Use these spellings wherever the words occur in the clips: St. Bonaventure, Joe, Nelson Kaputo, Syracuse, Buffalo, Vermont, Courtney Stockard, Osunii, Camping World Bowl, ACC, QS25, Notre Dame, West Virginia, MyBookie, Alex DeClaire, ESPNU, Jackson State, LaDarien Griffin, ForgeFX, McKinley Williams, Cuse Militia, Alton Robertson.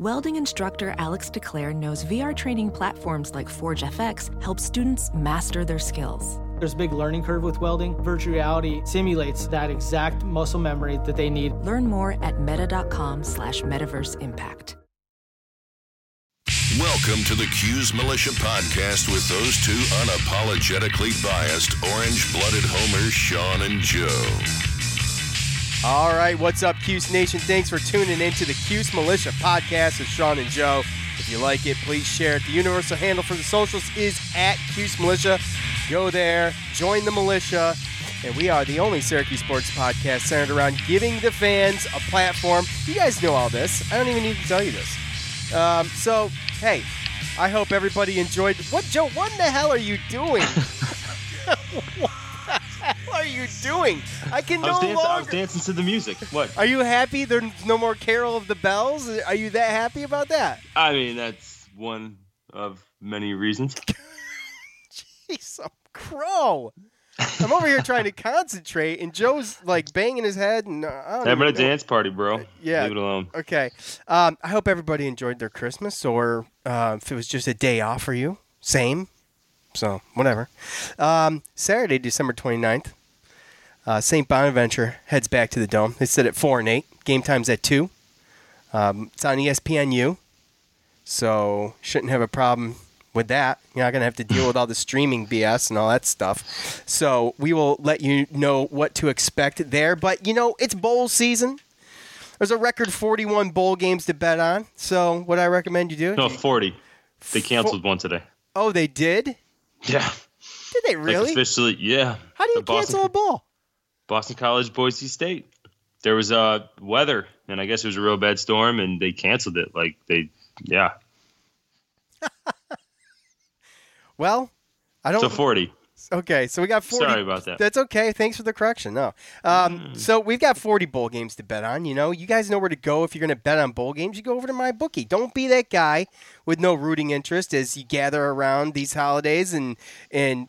Welding instructor Alex DeClaire knows VR training platforms like ForgeFX help students master their skills. There's a big learning curve with welding. Virtual reality simulates that exact muscle memory that they need. Learn more at meta.com/metaverseimpact. Welcome to the Cuse Militia podcast with those two unapologetically biased, orange-blooded homers, Sean and Joe. All right, what's up, Cuse Nation? Thanks for tuning in to the Cuse Militia podcast with Sean and Joe. If you like it, please share it. The universal handle for the socials is at Cuse Militia. Go there, join the militia, and we are the only Syracuse sports podcast centered around giving the fans a platform. You guys know all this. I don't even need to tell you this. Hey, I hope everybody enjoyed. What, Joe, what in the hell are you doing? What the hell are you doing? I was dancing to the music. What? Are you happy there's no more Carol of the Bells? Are you that happy about that? I mean, that's one of many reasons. Jeez, I'm crow. I'm over here trying to concentrate, and Joe's like banging his head. And having a dance party, bro. Yeah. Leave it alone. Okay. I hope everybody enjoyed their Christmas, or if it was just a day off for you, same. So, whatever. Saturday, December 29th, St. Bonaventure heads back to the Dome. They sit at 4-8. Game time's at 2. It's on ESPNU, so shouldn't have a problem with that. You're not going to have to deal with all the streaming BS and all that stuff. So we will let you know what to expect there. But, you know, it's bowl season. There's a record 41 bowl games to bet on. So what I recommend you do? No, 40. They canceled one today. Oh, they did? Yeah. Did they really? Like officially, yeah. How do you cancel a bowl? Boston College, Boise State. There was weather, and I guess it was a real bad storm, and they canceled it. Yeah. Well, I don't. So 40. Okay, so we got 40. Sorry about that. That's okay. Thanks for the correction. No. So we've got 40 bowl games to bet on. You know, you guys know where to go if you're going to bet on bowl games. You go over to MyBookie. Don't be that guy with no rooting interest as you gather around these holidays and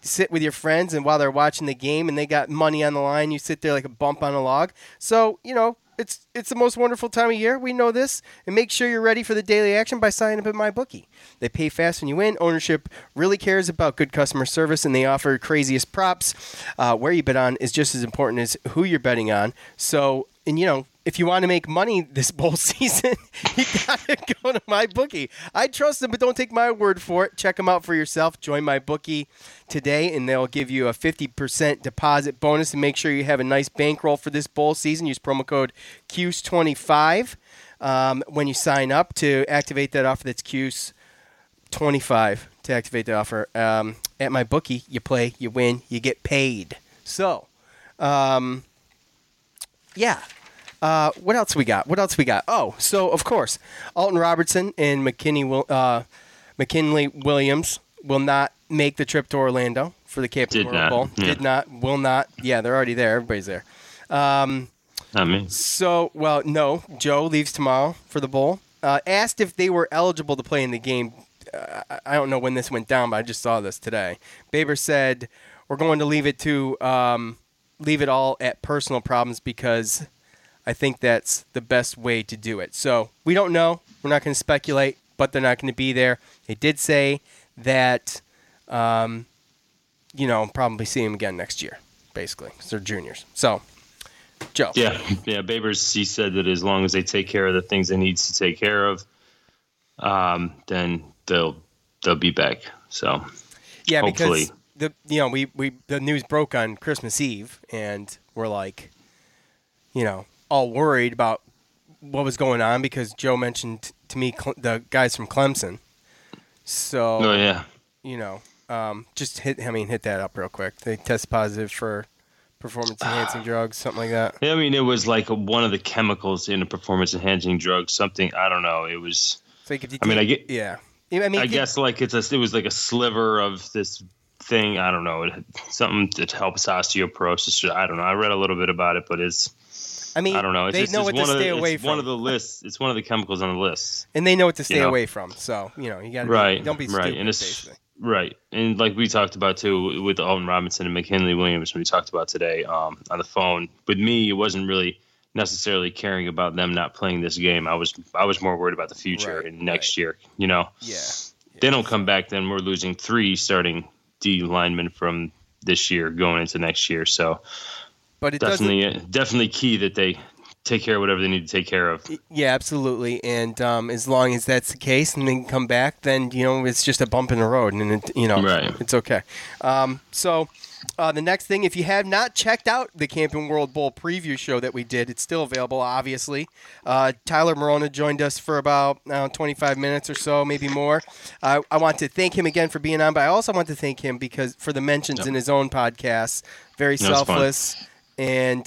sit with your friends, and while they're watching the game and they got money on the line, you sit there like a bump on a log. So, you know, it's the most wonderful time of year. We know this. And make sure you're ready for the daily action by signing up at MyBookie. They pay fast when you win. Ownership really cares about good customer service, and they offer craziest props. Where you bet on is just as important as who you're betting on. So, and you know, if you want to make money this bowl season, you got to go to MyBookie. I trust them, but don't take my word for it. Check them out for yourself. Join MyBookie today, and they'll give you a 50% deposit bonus. And make sure you have a nice bankroll for this bowl season. Use promo code QS25 when you sign up to activate that offer. That's QS25 to activate the offer. At MyBookie, you play, you win, you get paid. So, yeah. What else we got? Oh, so, of course, Alton Robertson and McKinley Williams will not make the trip to Orlando for the Camping World Bowl. Yeah. Did not, will not. Yeah, they're already there. Everybody's there. Not me. So, well, no, Joe leaves tomorrow for the bowl. Asked if they were eligible to play in the game. I don't know when this went down, but I just saw this today. Baber said, we're going to leave it all at personal problems because I think that's the best way to do it. So we don't know. We're not going to speculate, but they're not going to be there. They did say that, I'll probably see him again next year, basically, because they're juniors. So, Joe. Yeah. Babers, he said that as long as they take care of the things they need to take care of, then they'll be back. So, yeah, hopefully. Because the news broke on Christmas Eve, and we're like, all worried about what was going on because Joe mentioned to me the guys from Clemson. So, just hit that up real quick. They test positive for performance-enhancing drugs, something like that. Yeah, I mean, it was like one of the chemicals in a performance-enhancing drug, something, I don't know. It was, it was like a sliver of this thing, I don't know, something that helps osteoporosis. I don't know. I read a little bit about it, but it's, I mean, I don't know. They know what to stay away from. One of the lists. It's one of the chemicals on the list, and they know what to stay away from. So you got to don't be stupid. Right, and like we talked about too with Alton Robinson and McKinley Williams, when we talked about today on the phone with me, it wasn't really necessarily caring about them not playing this game. I was more worried about the future and next year, you know. Yeah. They don't come back, then we're losing 3 starting D linemen from this year going into next year. So but it definitely key that they take care of whatever they need to take care of. Yeah, absolutely. And as long as that's the case and they can come back, then, you know, it's just a bump in the road and, it, you know, it's okay. The next thing, if you have not checked out the Camping World Bowl preview show that we did, it's still available, obviously. Tyler Moroney joined us for about 25 minutes or so, maybe more. I want to thank him again for being on, but I also want to thank him because for the mentions in his own podcast. Very selfless and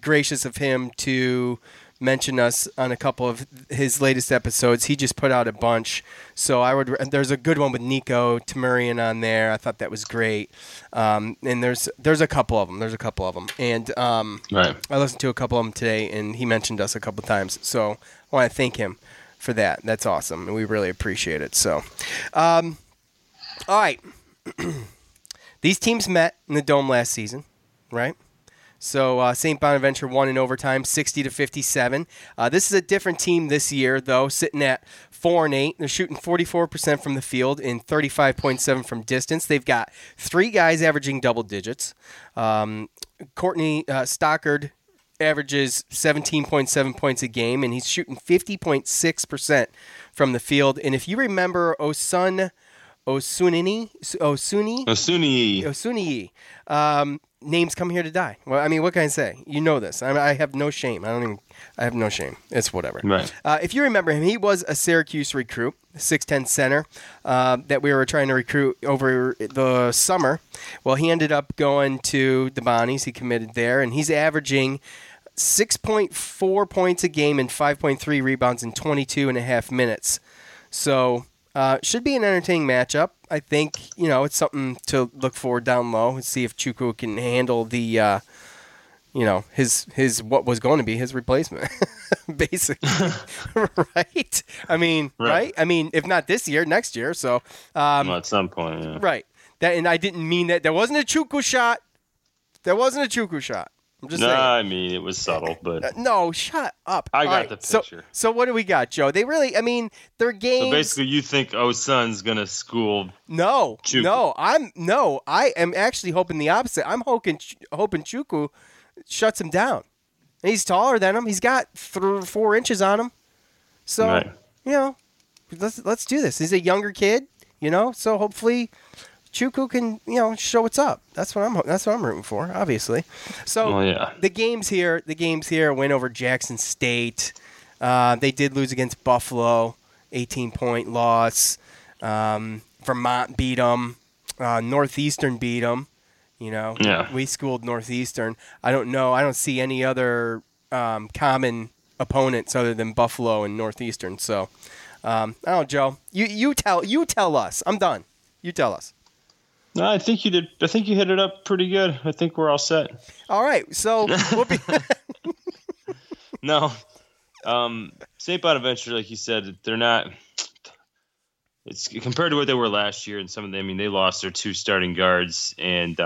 gracious of him to mention us on a couple of his latest episodes. He just put out a bunch, so there's a good one with Nico Tamurian on there. I thought that was great. And there's a couple of them. And I listened to a couple of them today, and he mentioned us a couple of times. So I want to thank him for that. That's awesome, and we really appreciate it. So, all right. These teams met in the Dome last season, right? So St. Bonaventure won in overtime, 60-57. This is a different team this year, though, sitting at 4-8. They're shooting 44% from the field and 35.7 from distance. They've got 3 guys averaging double digits. Courtney Stockard averages 17.7 points a game, and he's shooting 50.6% from the field. And if you remember, Osunii. Names come here to die. Well, I mean, what can I say? You know this. I have no shame. I have no shame. It's whatever. Right. If you remember him, he was a Syracuse recruit, 6'10 center that we were trying to recruit over the summer. Well, he ended up going to the Bonnies. He committed there, and he's averaging 6.4 points a game and 5.3 rebounds in 22.5 minutes. So... should be an entertaining matchup. I think, you know, it's something to look for down low and see if Chukwu can handle the, you know, his what was going to be his replacement, basically, right? I mean, right? I mean, if not this year, next year. So well, at some point, yeah. Right. That, and I didn't mean that. There wasn't a Chukwu shot. I'm just saying. I mean, it was subtle, but... No, shut up. I got the picture. So what do we got, Joe? They really, I mean, their game... So basically, you think Osun's going to school... No, Chukwu. I am actually hoping the opposite. I'm hoping Chukwu shuts him down. And he's taller than him. He's got 4 inches on him. So, you know, let's do this. He's a younger kid, you know, so hopefully... Chukwu can, you know, show what's up. That's what I'm rooting for, obviously. So the games here win over Jackson State. They did lose against Buffalo, 18-point loss. Vermont beat them. Northeastern beat them. You know, we schooled Northeastern. I don't know. I don't see any other common opponents other than Buffalo and Northeastern. So, I don't know, Joe. You tell us. I'm done. You tell us. No, I think you did. I think you hit it up pretty good. I think we're all set. All right. So we'll be. No. St. Bonaventure, like you said, they're not. It's compared to what they were last year, and some of them, I mean, they lost their 2 starting guards, and,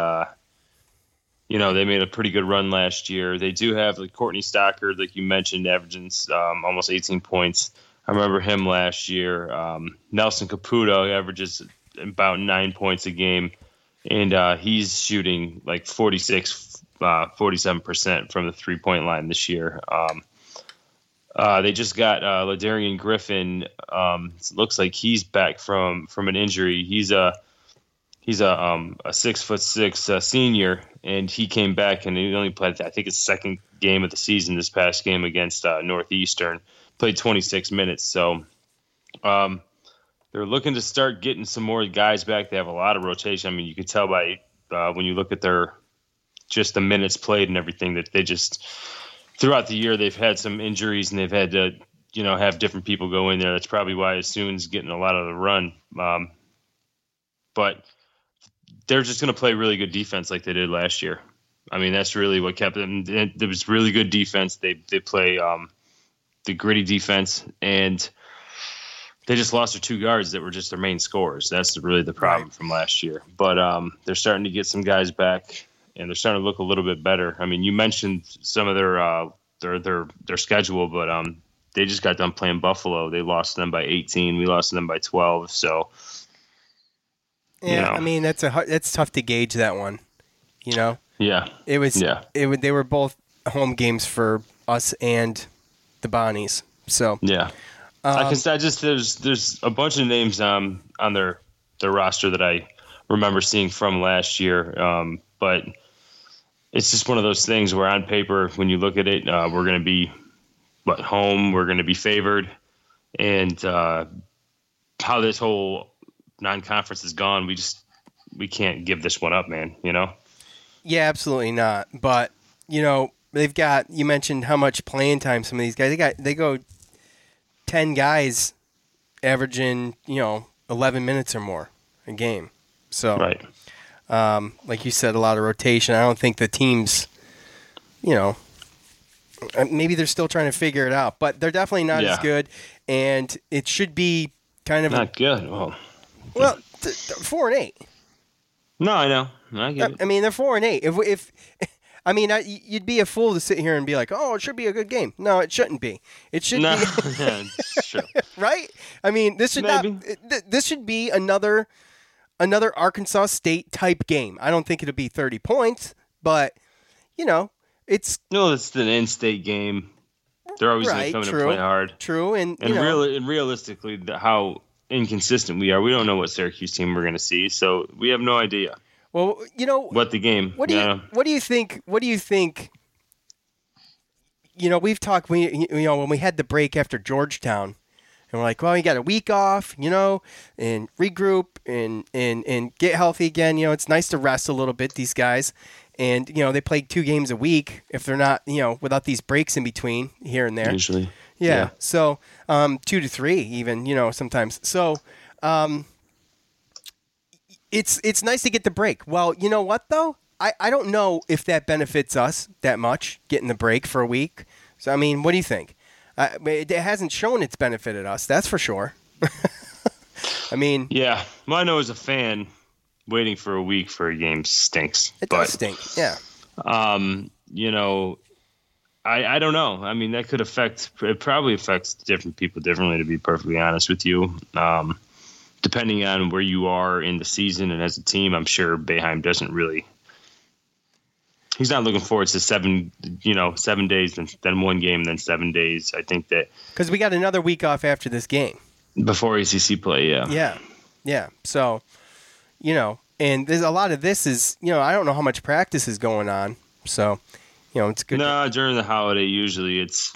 you know, they made a pretty good run last year. They do have, like, Courtney Stockard, like you mentioned, averaging almost 18 points. I remember him last year. Nelson Kaputo averages about 9 points a game, and he's shooting like 47% from the 3-point line this year. They just got LaDarien Griffin. Looks like he's back from an injury. He's a 6'6" senior, and he came back and he only played, I think, his 2nd game of the season. This past game against Northeastern, played 26 minutes. So, they're looking to start getting some more guys back. They have a lot of rotation. I mean, you can tell by when you look at their just the minutes played and everything that they just throughout the year they've had some injuries and they've had to, you know, have different people go in there. That's probably why Osunee's getting a lot of the run. But they're just going to play really good defense like they did last year. I mean, that's really what kept them. It was really good defense. They play the gritty defense, and they just lost their 2 guards that were just their main scorers. That's really the problem from last year. But they're starting to get some guys back, and they're starting to look a little bit better. I mean, you mentioned some of their schedule, but they just got done playing Buffalo. They lost them by 18. We lost them by 12. So, yeah, you know. I mean, that's tough to gauge that one. You know, yeah, it was. Yeah, they were both home games for us and the Bonnies. So yeah, there's a bunch of names on their roster that I remember seeing from last year, but it's just one of those things where on paper, when you look at it, we're going to be at home, we're going to be favored, and how this whole non-conference is gone, we can't give this one up, man. You know? Yeah, absolutely not. But you know, they've got. You mentioned how much playing time some of these guys they go 10 guys, averaging 11 minutes or more a game. So, right. Like you said, a lot of rotation. I don't think the teams, maybe they're still trying to figure it out, but they're definitely not as good. And it should be kind of not good. Well, 4-8. No, I know. I get it. I mean, they're 4-8. If I mean, you'd be a fool to sit here and be like, "Oh, it should be a good game." No, it shouldn't be. It should be. Yeah, it's true. Right? I mean, this should this should be another Arkansas State type game. I don't think it'll be 30 points, but it's an in-state game. They're always going to come and play hard. True, and realistically, how inconsistent we are. We don't know what Syracuse team we're going to see, so we have no idea. Well, what the game. What do you think? We've talked. When we had the break after Georgetown, and we're like, well, you got a week off, and regroup and get healthy again. It's nice to rest a little bit. These guys, and they play 2 games a week if they're not, without these breaks in between here and there. Usually, yeah. So, 2 to 3, even sometimes. So, It's nice to get the break. Well, you know what, though? I don't know if that benefits us that much, getting the break for a week. So, I mean, what do you think? It hasn't shown it's benefited us, that's for sure. I mean... Yeah. Well, I know as a fan, waiting for a week for a game stinks. It does stink, yeah. I don't know. I mean, that could affect... It probably affects different people differently, to be perfectly honest with you. Depending on where you are in the season and as a team, I'm sure Boeheim doesn't really. He's not looking forward to 7 days, then one game, then 7 days. I think that because we got another week off after this game before ACC play. Yeah. So, and there's a lot of this is I don't know how much practice is going on, so it's good. No, during the holiday usually it's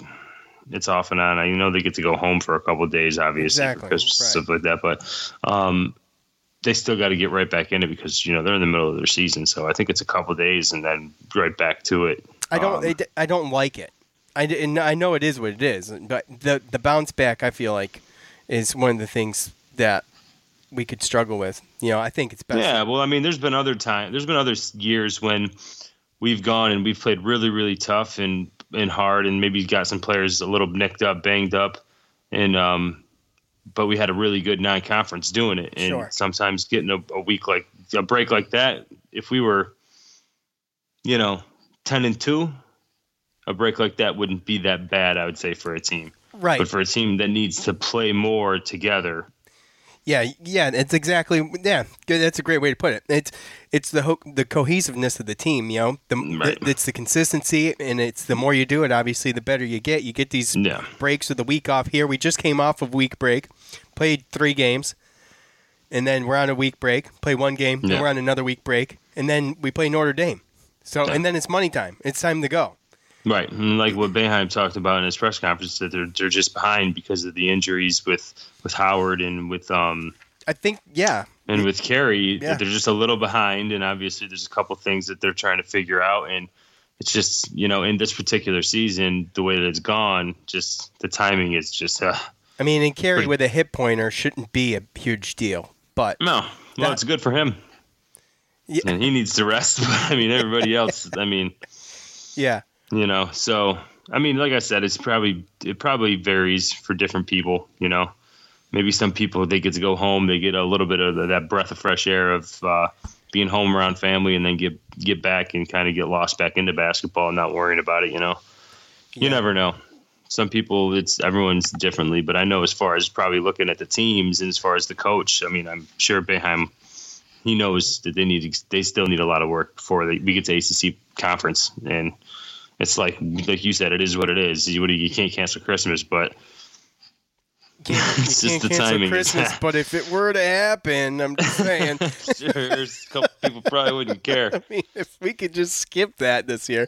off and on. I they get to go home for a couple of days, obviously, exactly, for Christmas, stuff like that. But they still got to get right back in it because they're in the middle of their season. So I think it's a couple of days and then right back to it. I don't like it. I know it is what it is, but the bounce back I feel like is one of the things that we could struggle with. I think it's best. Yeah, well, I mean, there's been other years when we've gone and we've played really, really tough and hard, and maybe got some players a little nicked up, banged up, and but we had a really good non-conference doing it. And sometimes getting a week like a break like that, if we were, 10-2, a break like that wouldn't be that bad, I would say, for a team. Right. But for a team that needs to play more together. Yeah, it's exactly that's a great way to put it. It's the cohesiveness of the team, It's the consistency, and it's the more you do it, obviously, the better you get. You get these breaks of the week off here. We just came off of week break, played 3 games, and then we're on a week break, play 1 game, and we're on another week break, and then we play Notre Dame. So and then it's money time. It's time to go. Right, and like what Boeheim talked about in his press conference, that they're just behind because of the injuries with Howard and with and with Kerry, they're just a little behind, and obviously there's a couple things that they're trying to figure out, and it's just in this particular season, the way that it's gone, just the timing is just. I mean, and Kerry with a hip pointer shouldn't be a huge deal, but no, it's good for him, and he needs to rest. But I mean, everybody else, yeah. So I mean, like I said, it probably varies for different people. Maybe some people, they get to go home, they get a little bit of that breath of fresh air of being home around family, and then get back and kind of get lost back into basketball and not worrying about it, you know. Yeah. You never know. Some people, everyone's differently, but I know as far as probably looking at the teams and as far as the coach, I mean, I'm sure Boeheim, he knows that they still need a lot of work before we get to ACC conference. And it's like you said, it is what it is. You can't cancel Christmas, but it's just the timing. Christmas, but if it were to happen, I'm just saying. Sure, there's a couple people probably wouldn't care. I mean, if we could just skip that this year.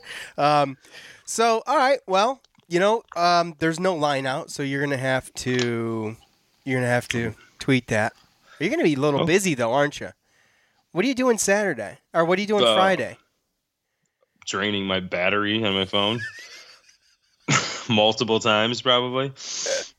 So, all right, well, you know, there's no line out, so you're gonna have to tweet that. You're gonna be a little busy though, aren't you? What are you doing Saturday, or what are you doing Friday? Draining my battery on my phone multiple times, probably. That's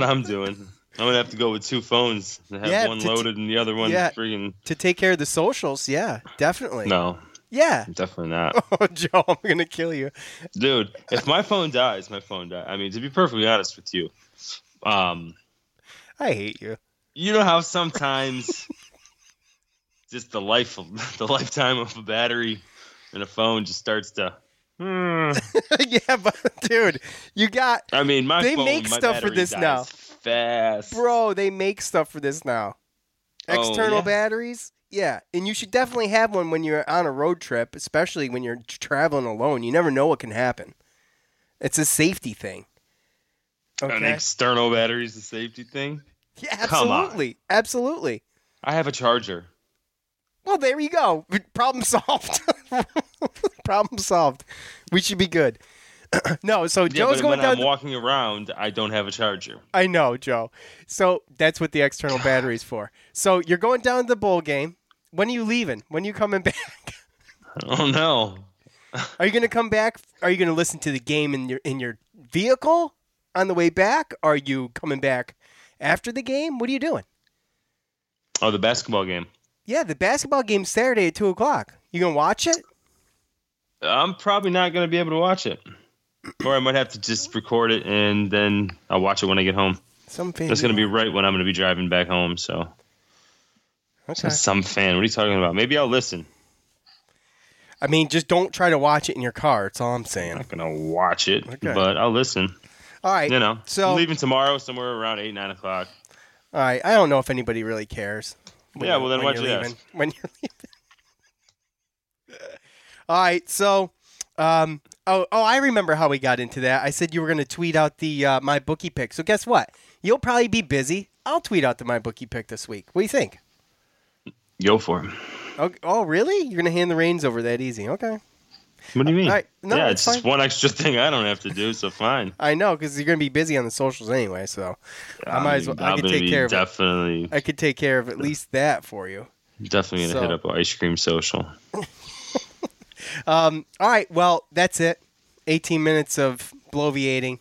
what I'm doing. I'm gonna have to go with two phones and have one loaded and the other one freaking to take care of the socials. Yeah, definitely. No. Yeah. Definitely not. Oh, Joe, I'm going to kill you. Dude, if my phone dies, my phone dies. I mean, to be perfectly honest with you, I hate you. You know how sometimes just the lifetime of a battery and a phone just starts to... Yeah, but dude, my phone dies fast. Bro, they make stuff for this now. External batteries? Yeah, and you should definitely have one when you're on a road trip, especially when you're traveling alone. You never know what can happen. It's a safety thing. Okay? An external battery is a safety thing? Yeah, absolutely. Absolutely. I have a charger. Well, there you go. Problem solved. Problem solved. We should be good. No, so Joe's but going when down. I'm walking around, I don't have a charger. I know, Joe. So that's what the external battery's for. So you're going down to the bowl game. When are you leaving? When are you coming back? I don't know. Are you going to come back? Are you going to listen to the game in your vehicle on the way back? Are you coming back after the game? What are you doing? Oh, the basketball game. Yeah, the basketball game Saturday at 2 o'clock. You going to watch it? I'm probably not going to be able to watch it. Or I might have to just record it, and then I'll watch it when I get home. Some fan. That's going to be right when I'm going to be driving back home, so... Okay. Some fan. What are you talking about? Maybe I'll listen. I mean, just don't try to watch it in your car. That's all I'm saying. I'm not going to watch it, but I'll listen. All right. You know, so I'm leaving tomorrow somewhere around 8, 9 o'clock. All right. I don't know if anybody really cares. Yeah, well, then why don't you ask? When you're leaving. All right, so... Oh! I remember how we got into that. I said you were going to tweet out the MyBookie pick. So guess what? You'll probably be busy. I'll tweet out the MyBookie pick this week. What do you think? Go for it. Oh, really? You're going to hand the reins over that easy? Okay. What do you mean? Right. No, yeah, it's just one extra thing I don't have to do, so fine. I know, because you're going to be busy on the socials anyway, so I might as well. I could take care of definitely. I could take care of at least that for you. Definitely going to hit up an ice cream social. All right, well, that's it. 18 minutes of bloviating,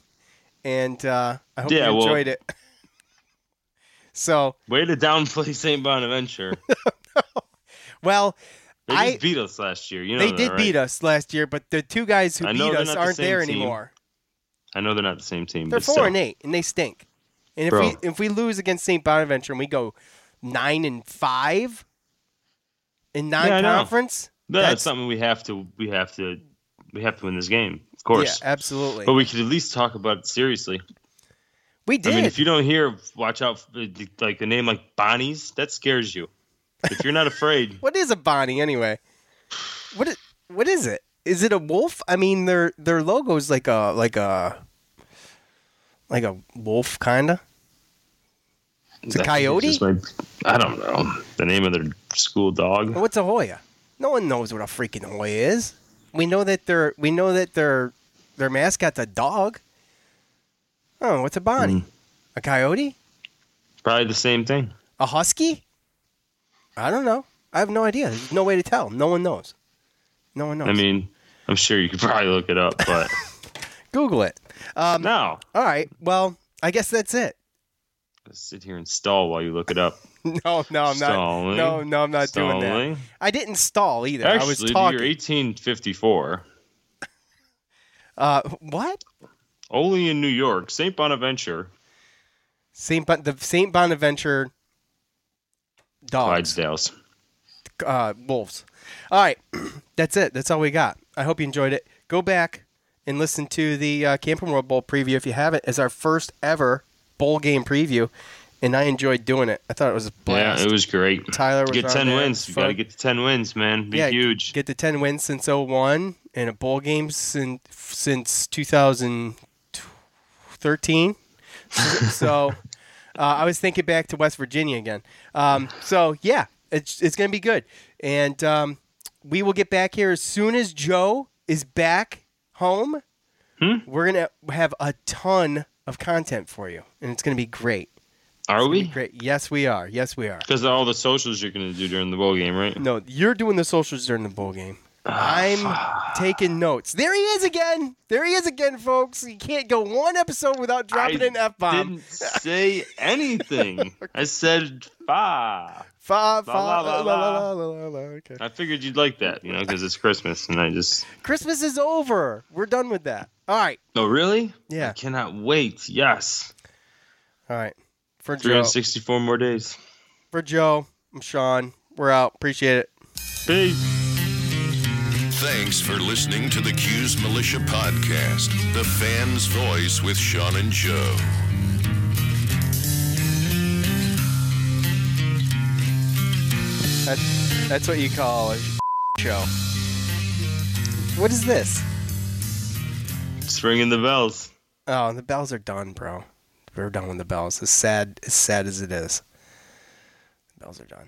and I hope you enjoyed it. So, way to downplay St. Bonaventure. No. Well, they beat us last year. You know beat us last year, but the two guys who beat us aren't there anymore. I know they're not the same team. They're 4-8, and they stink. And if we lose against St. Bonaventure and we go 9-5 in non-conference. That's something we have to win this game, of course. Yeah, absolutely. But we could at least talk about it seriously. We did. I mean, if you don't hear, watch out for, like a name like Bonnie's, that scares you. If you're not afraid. What is a Bonnie anyway? What is it? Is it a wolf? I mean, their logo is like a wolf kinda. It's a coyote. I don't know the name of their school dog. What's a Hoya? No one knows what a freaking Hoya is. We know that their mascot's a dog. Oh, what's a Bonnie? A coyote? Probably the same thing. A husky? I don't know. I have no idea. There's no way to tell. No one knows. I mean, I'm sure you could probably look it up, but Google it. No. All right. Well, I guess that's it. Let's sit here and stall while you look it up. No, I'm stalling. Not. No, I'm not stalling. Doing that. I didn't stall either. Actually, I was talking. Actually, you're 1854. What? Only in New York, St. Bonaventure. The St. Bonaventure dogs. Clydesdales. Wolves. All right. That's it. That's all we got. I hope you enjoyed it. Go back and listen to the Camping World Bowl preview if you haven't. It's our first ever bowl game preview, and I enjoyed doing it. I thought it was a blast. Yeah, it was great. Tyler was get 10 there. Wins. You got to get to 10 wins, man. Be huge. Get to 10 wins since 2001 and a bowl game since 2013. So I was thinking back to West Virginia again. So, yeah, it's going to be good. And we will get back here as soon as Joe is back home. We're going to have a ton of content for you, and it's going to be great. Are we? Great. Yes, we are. Yes, we are. Because all the socials you're going to do during the bowl game, right? No, you're doing the socials during the bowl game. I'm taking notes. There he is again. There he is again, folks. You can't go one episode without dropping an F-bomb. I didn't say anything. I said fa. Fa, fa, la, la, la, la, la, la, la. Okay. I figured you'd like that, you know, because it's Christmas, and I just... Christmas is over. We're done with that. All right. Oh, really? Yeah. I cannot wait. Yes. All right. For 364 Joe. More days. For Joe, I'm Sean. We're out. Appreciate it. Peace. Thanks for listening to the Cuse Militia podcast, The Fan's Voice with Sean and Joe. That's what you call a show. What is this? It's ringing the bells. Oh, the bells are done, bro. We're done with the bells. As sad as it is, the bells are done.